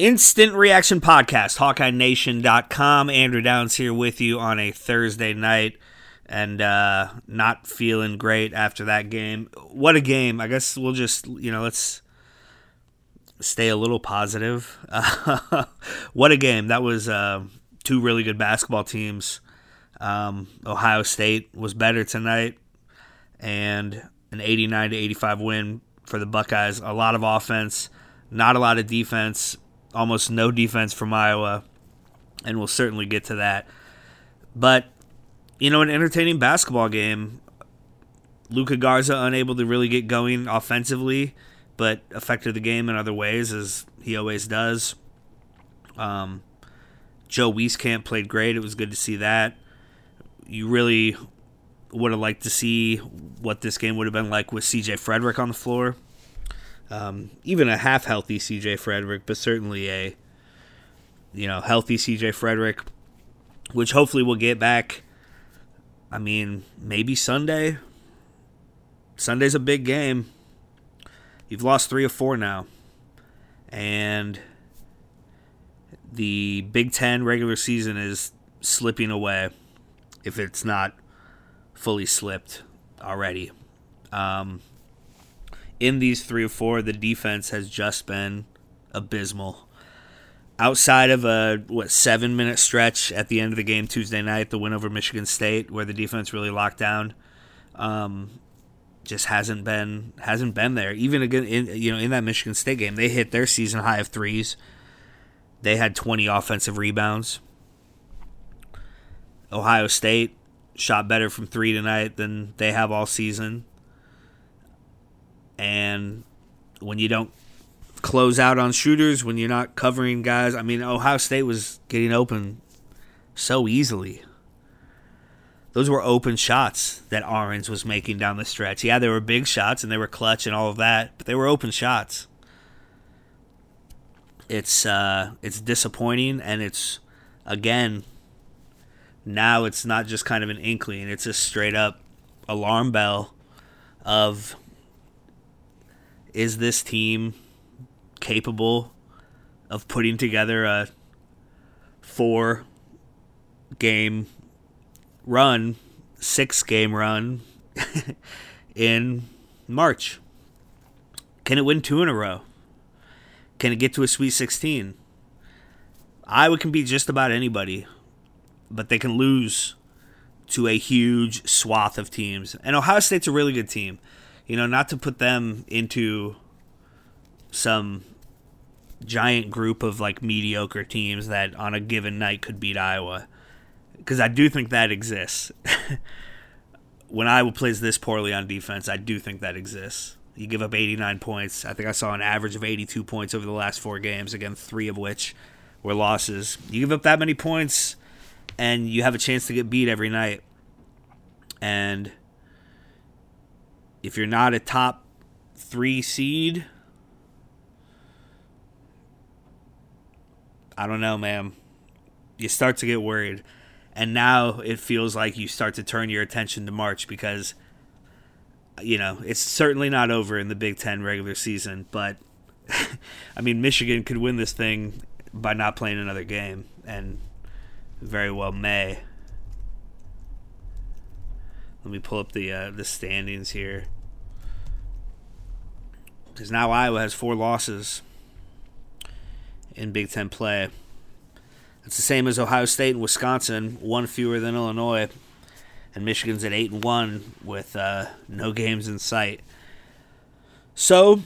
Instant Reaction Podcast, HawkeyeNation.com. Andrew Downs here with you on a Thursday night, and not feeling great after that game. What a game. I guess we'll just, let's stay a little positive. What a game. That was two really good basketball teams. Ohio State was better tonight, and an 89-85 win for the Buckeyes. A lot of offense, not a lot of defense. Almost no defense from Iowa, and we'll certainly get to that. But, an entertaining basketball game. Luca Garza unable to really get going offensively, but affected the game in other ways, as he always does. Joe Wieskamp played great. It was good to see that. You really would have liked to see what this game would have been like with C.J. Frederick on the floor. Even a half-healthy C.J. Frederick, but certainly a, healthy C.J. Frederick, which hopefully we'll get back. Maybe Sunday. Sunday's a big game. You've lost 3 of 4 now. And the Big Ten regular season is slipping away, if it's not fully slipped already. In these 3 or 4, the defense has just been abysmal. Outside of a 7-minute stretch at the end of the game Tuesday night, the win over Michigan State, where the defense really locked down, just hasn't been there. Even again, in that Michigan State game, they hit their season high of 3s. They had 20 offensive rebounds. Ohio State shot better from 3 tonight than they have all season. And when you don't close out on shooters, when you're not covering guys, Ohio State was getting open so easily. Those were open shots that Ahrens was making down the stretch. Yeah, they were big shots and they were clutch and all of that, but they were open shots. It's disappointing, and it's, again, now it's not just kind of an inkling. It's a straight-up alarm bell of, is this team capable of putting together a 4-game run, 6-game run in March? Can it win 2 in a row? Can it get to a Sweet 16? Iowa can beat just about anybody, but they can lose to a huge swath of teams. And Ohio State's a really good team. Not to put them into some giant group of, mediocre teams that on a given night could beat Iowa, because I do think that exists. When Iowa plays this poorly on defense, I do think that exists. You give up 89 points. I think I saw an average of 82 points over the last 4 games, again, 3 of which were losses. You give up that many points, and you have a chance to get beat every night. And if you're not a top 3 seed, I don't know, man. You start to get worried. And now it feels like you start to turn your attention to March, because, it's certainly not over in the Big Ten regular season. But, Michigan could win this thing by not playing another game, and very well may. Let me pull up the standings here, because now Iowa has 4 losses, in Big Ten play. It's the same as Ohio State and Wisconsin, one fewer than Illinois, and Michigan's at 8-1 with no games in sight. So,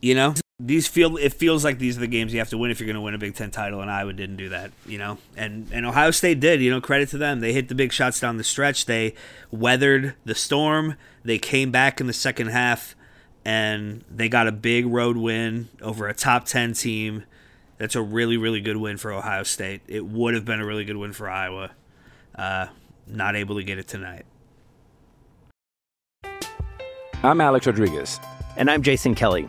you know, it feels like these are the games you have to win if you're going to win a Big Ten title, and Iowa didn't do that, you know. And Ohio State did, you know, credit to them. They hit the big shots down the stretch. They weathered the storm. They came back in the second half, and they got a big road win over a top 10 team. That's a really, really good win for Ohio State. It would have been a really good win for Iowa. Not able to get it tonight. I'm Alex Rodriguez. And I'm Jason Kelly.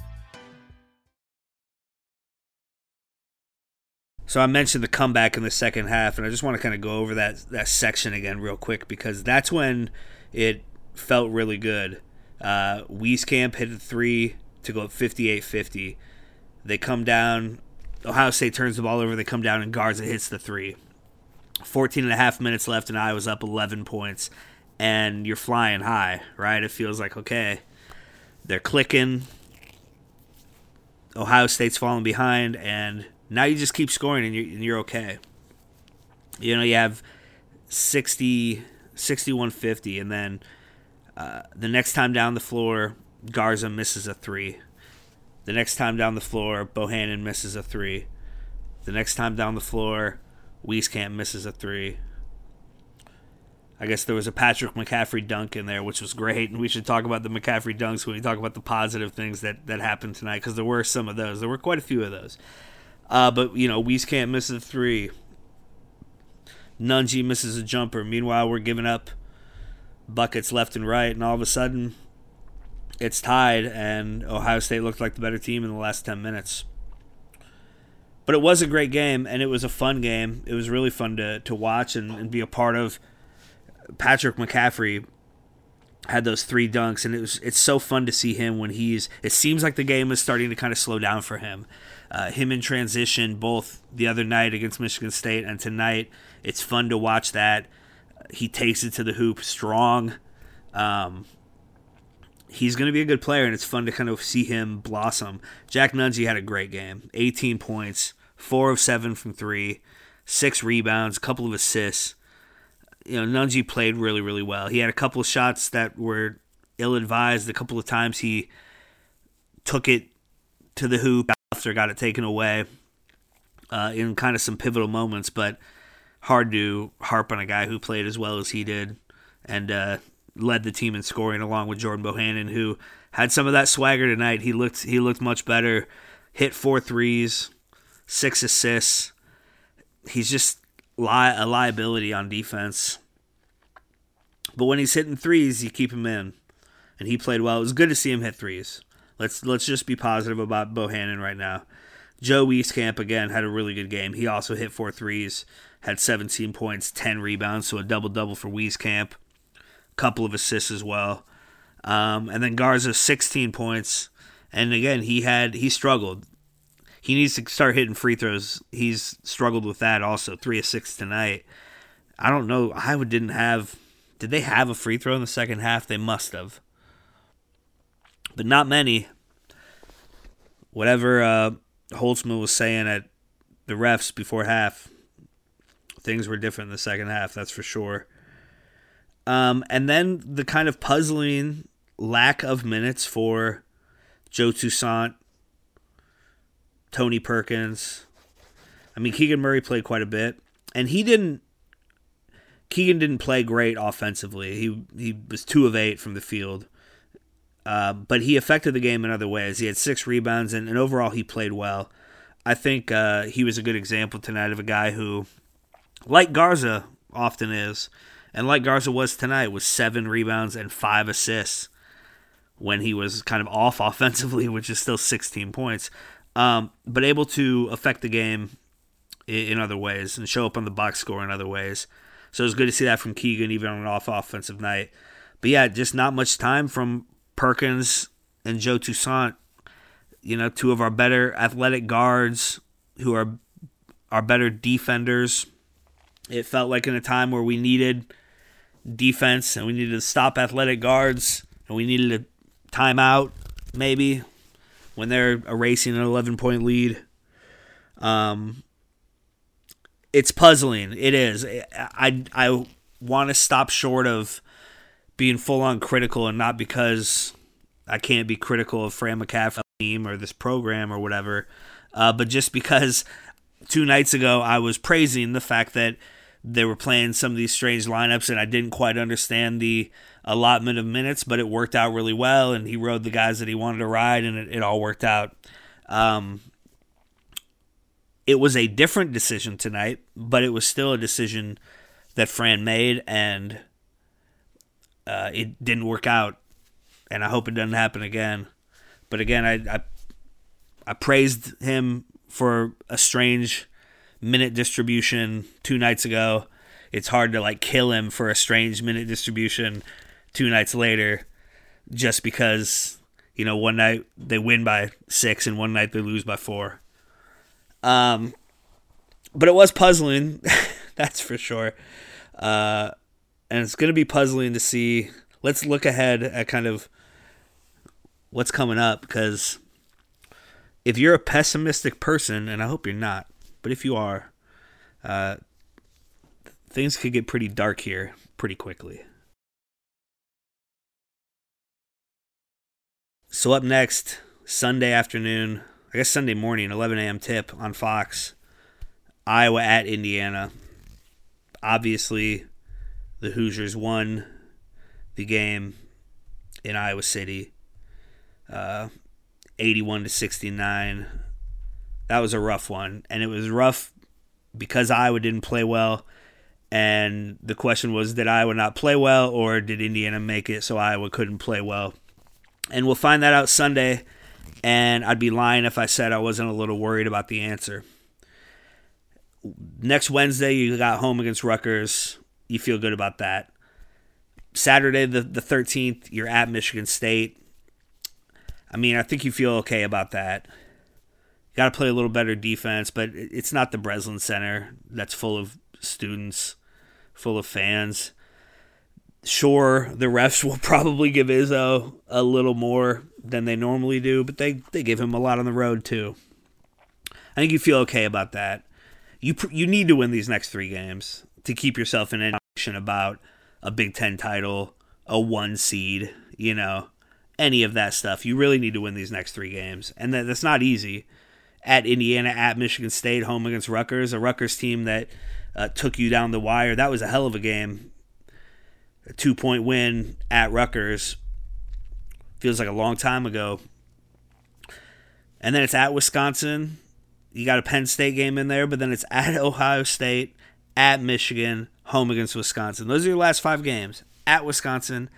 So I mentioned the comeback in the second half, and I just want to kind of go over that section again real quick because that's when it felt really good. Wieskamp hit a three to go up 58-50. They come down. Ohio State turns the ball over. They come down, and Garza hits the three. 14.5 minutes left, and Iowa's up 11 points. And you're flying high, right? It feels like, okay, they're clicking. Ohio State's falling behind, and now you just keep scoring, and you're okay. You know, you have 61-50, and then the next time down the floor, Garza misses a three. The next time down the floor, Bohannon misses a three. The next time down the floor, Wieskamp misses a three. I guess there was a Patrick McCaffrey dunk in there, which was great, and we should talk about the McCaffrey dunks when we talk about the positive things that happened tonight, because there were some of those. There were quite a few of those. But, you know, Wieskamp misses a three. Nunzi misses a jumper. Meanwhile, we're giving up buckets left and right, and all of a sudden it's tied, and Ohio State looked like the better team in the last 10 minutes. But it was a great game, and it was a fun game. It was really fun to watch and be a part of. Patrick McCaffrey had those three dunks, and it's so fun to see him when it seems like the game is starting to kind of slow down for him. Him in transition both the other night against Michigan State and tonight, it's fun to watch that. He takes it to the hoop strong. He's going to be a good player, and it's fun to kind of see him blossom. Jack Nunzi had a great game, 18 points, 4 of 7 from 3, 6 rebounds, a couple of assists. You know, Nunzi played really, really well. He had a couple of shots that were ill-advised. A couple of times he took it to the hoop after got it taken away in kind of some pivotal moments, but hard to harp on a guy who played as well as he did and led the team in scoring along with Jordan Bohannon, who had some of that swagger tonight. He looked much better, hit 4 threes, 6 assists. He's just a liability on defense. But when he's hitting threes, you keep him in. And he played well. It was good to see him hit threes. Let's just be positive about Bohannon right now. Joe Wieskamp, again, had a really good game. He also hit 4 threes, had 17 points, 10 rebounds, so a double-double for Wieskamp. A couple of assists as well. And then Garza, 16 points. And again, he struggled. He needs to start hitting free throws. He's struggled with that also. 3 of 6 tonight. I don't know. Iowa didn't have... Did they have a free throw in the second half? They must have. But not many. Whatever Holtzman was saying at the refs before half, things were different in the second half, that's for sure. And then the kind of puzzling lack of minutes for Joe Toussaint, Tony Perkins. I mean, Keegan Murray played quite a bit, and Keegan didn't play great offensively. He was 2 of 8 from the field, but he affected the game in other ways. He had 6 rebounds, and overall he played well. I think he was a good example tonight of a guy who, like Garza often is, and like Garza was tonight, was 7 rebounds and 5 assists when he was kind of off offensively, which is still 16 points. But able to affect the game in other ways and show up on the box score in other ways. So it was good to see that from Keegan, even on an off offensive night. But yeah, just not much time from Perkins and Joe Toussaint, you know, two of our better athletic guards who are our better defenders. It felt like in a time where we needed defense and we needed to stop athletic guards and we needed a timeout maybe when they're erasing an 11-point lead. It's puzzling. It is. I want to stop short of being full-on critical, and not because I can't be critical of Fran McCaffrey's team or this program or whatever, but just because two nights ago I was praising the fact that they were playing some of these strange lineups and I didn't quite understand the allotment of minutes, but it worked out really well, and he rode the guys that he wanted to ride, and it all worked out. It was a different decision tonight, but it was still a decision that Fran made, and it didn't work out, and I hope it doesn't happen again. But again, I praised him for a strange minute distribution two nights ago. It's hard to kill him for a strange minute distribution two nights later, just because one night they win by 6 and one night they lose by 4. But it was puzzling, that's for sure. And it's going to be puzzling to see. Let's look ahead at kind of what's coming up, because if you're a pessimistic person, and I hope you're not, but if you are, things could get pretty dark here pretty quickly. So up next, Sunday afternoon, I guess Sunday morning, 11 a.m. tip on Fox, Iowa at Indiana. Obviously, the Hoosiers won the game in Iowa City, 81-69. That was a rough one, and it was rough because Iowa didn't play well, and the question was, did Iowa not play well, or did Indiana make it so Iowa couldn't play well? And we'll find that out Sunday. And I'd be lying if I said I wasn't a little worried about the answer. Next Wednesday, you got home against Rutgers. You feel good about that. Saturday, the 13th, you're at Michigan State. I mean, I think you feel okay about that. You got to play a little better defense, but it's not the Breslin Center that's full of students, full of fans. Sure, the refs will probably give Izzo a little more than they normally do, but they give him a lot on the road too. I think you feel okay about that. You need to win these next three games to keep yourself in action about a Big Ten title, a 1 seed, any of that stuff. You really need to win these next three games, and that's not easy. At Indiana, at Michigan State, home against Rutgers, a Rutgers team that took you down the wire. That was a hell of a game. A 2-point win at Rutgers feels like a long time ago. And then it's at Wisconsin. You got a Penn State game in there, but then it's at Ohio State, at Michigan, home against Wisconsin. Those are your last 5 games. At Wisconsin,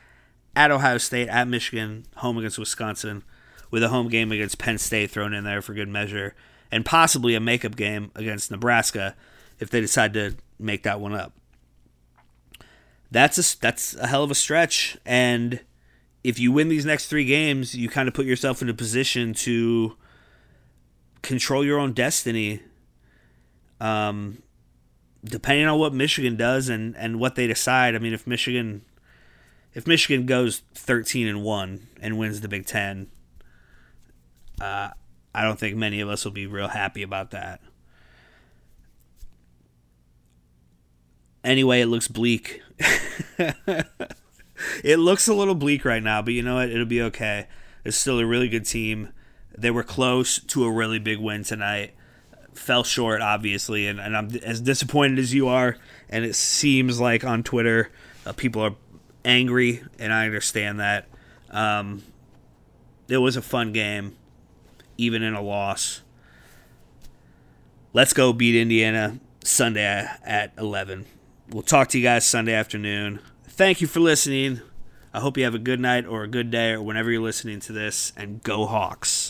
at Ohio State, at Michigan, home against Wisconsin, with a home game against Penn State thrown in there for good measure, and possibly a makeup game against Nebraska if they decide to make that one up. That's a hell of a stretch, and if you win these next 3 games, you kind of put yourself in a position to control your own destiny, depending on what Michigan does and what they decide. I mean, if Michigan goes 13-1 and wins the Big Ten, I don't think many of us will be real happy about that. Anyway, it looks bleak. It looks a little bleak right now, but you know what? It'll be okay. It's still a really good team. They were close to a really big win tonight. Fell short, obviously, and I'm as disappointed as you are, and it seems like on Twitter people are angry, and I understand that. It was a fun game, even in a loss. Let's go beat Indiana Sunday at 11. We'll talk to you guys Sunday afternoon. Thank you for listening. I hope you have a good night or a good day or whenever you're listening to this, and go Hawks.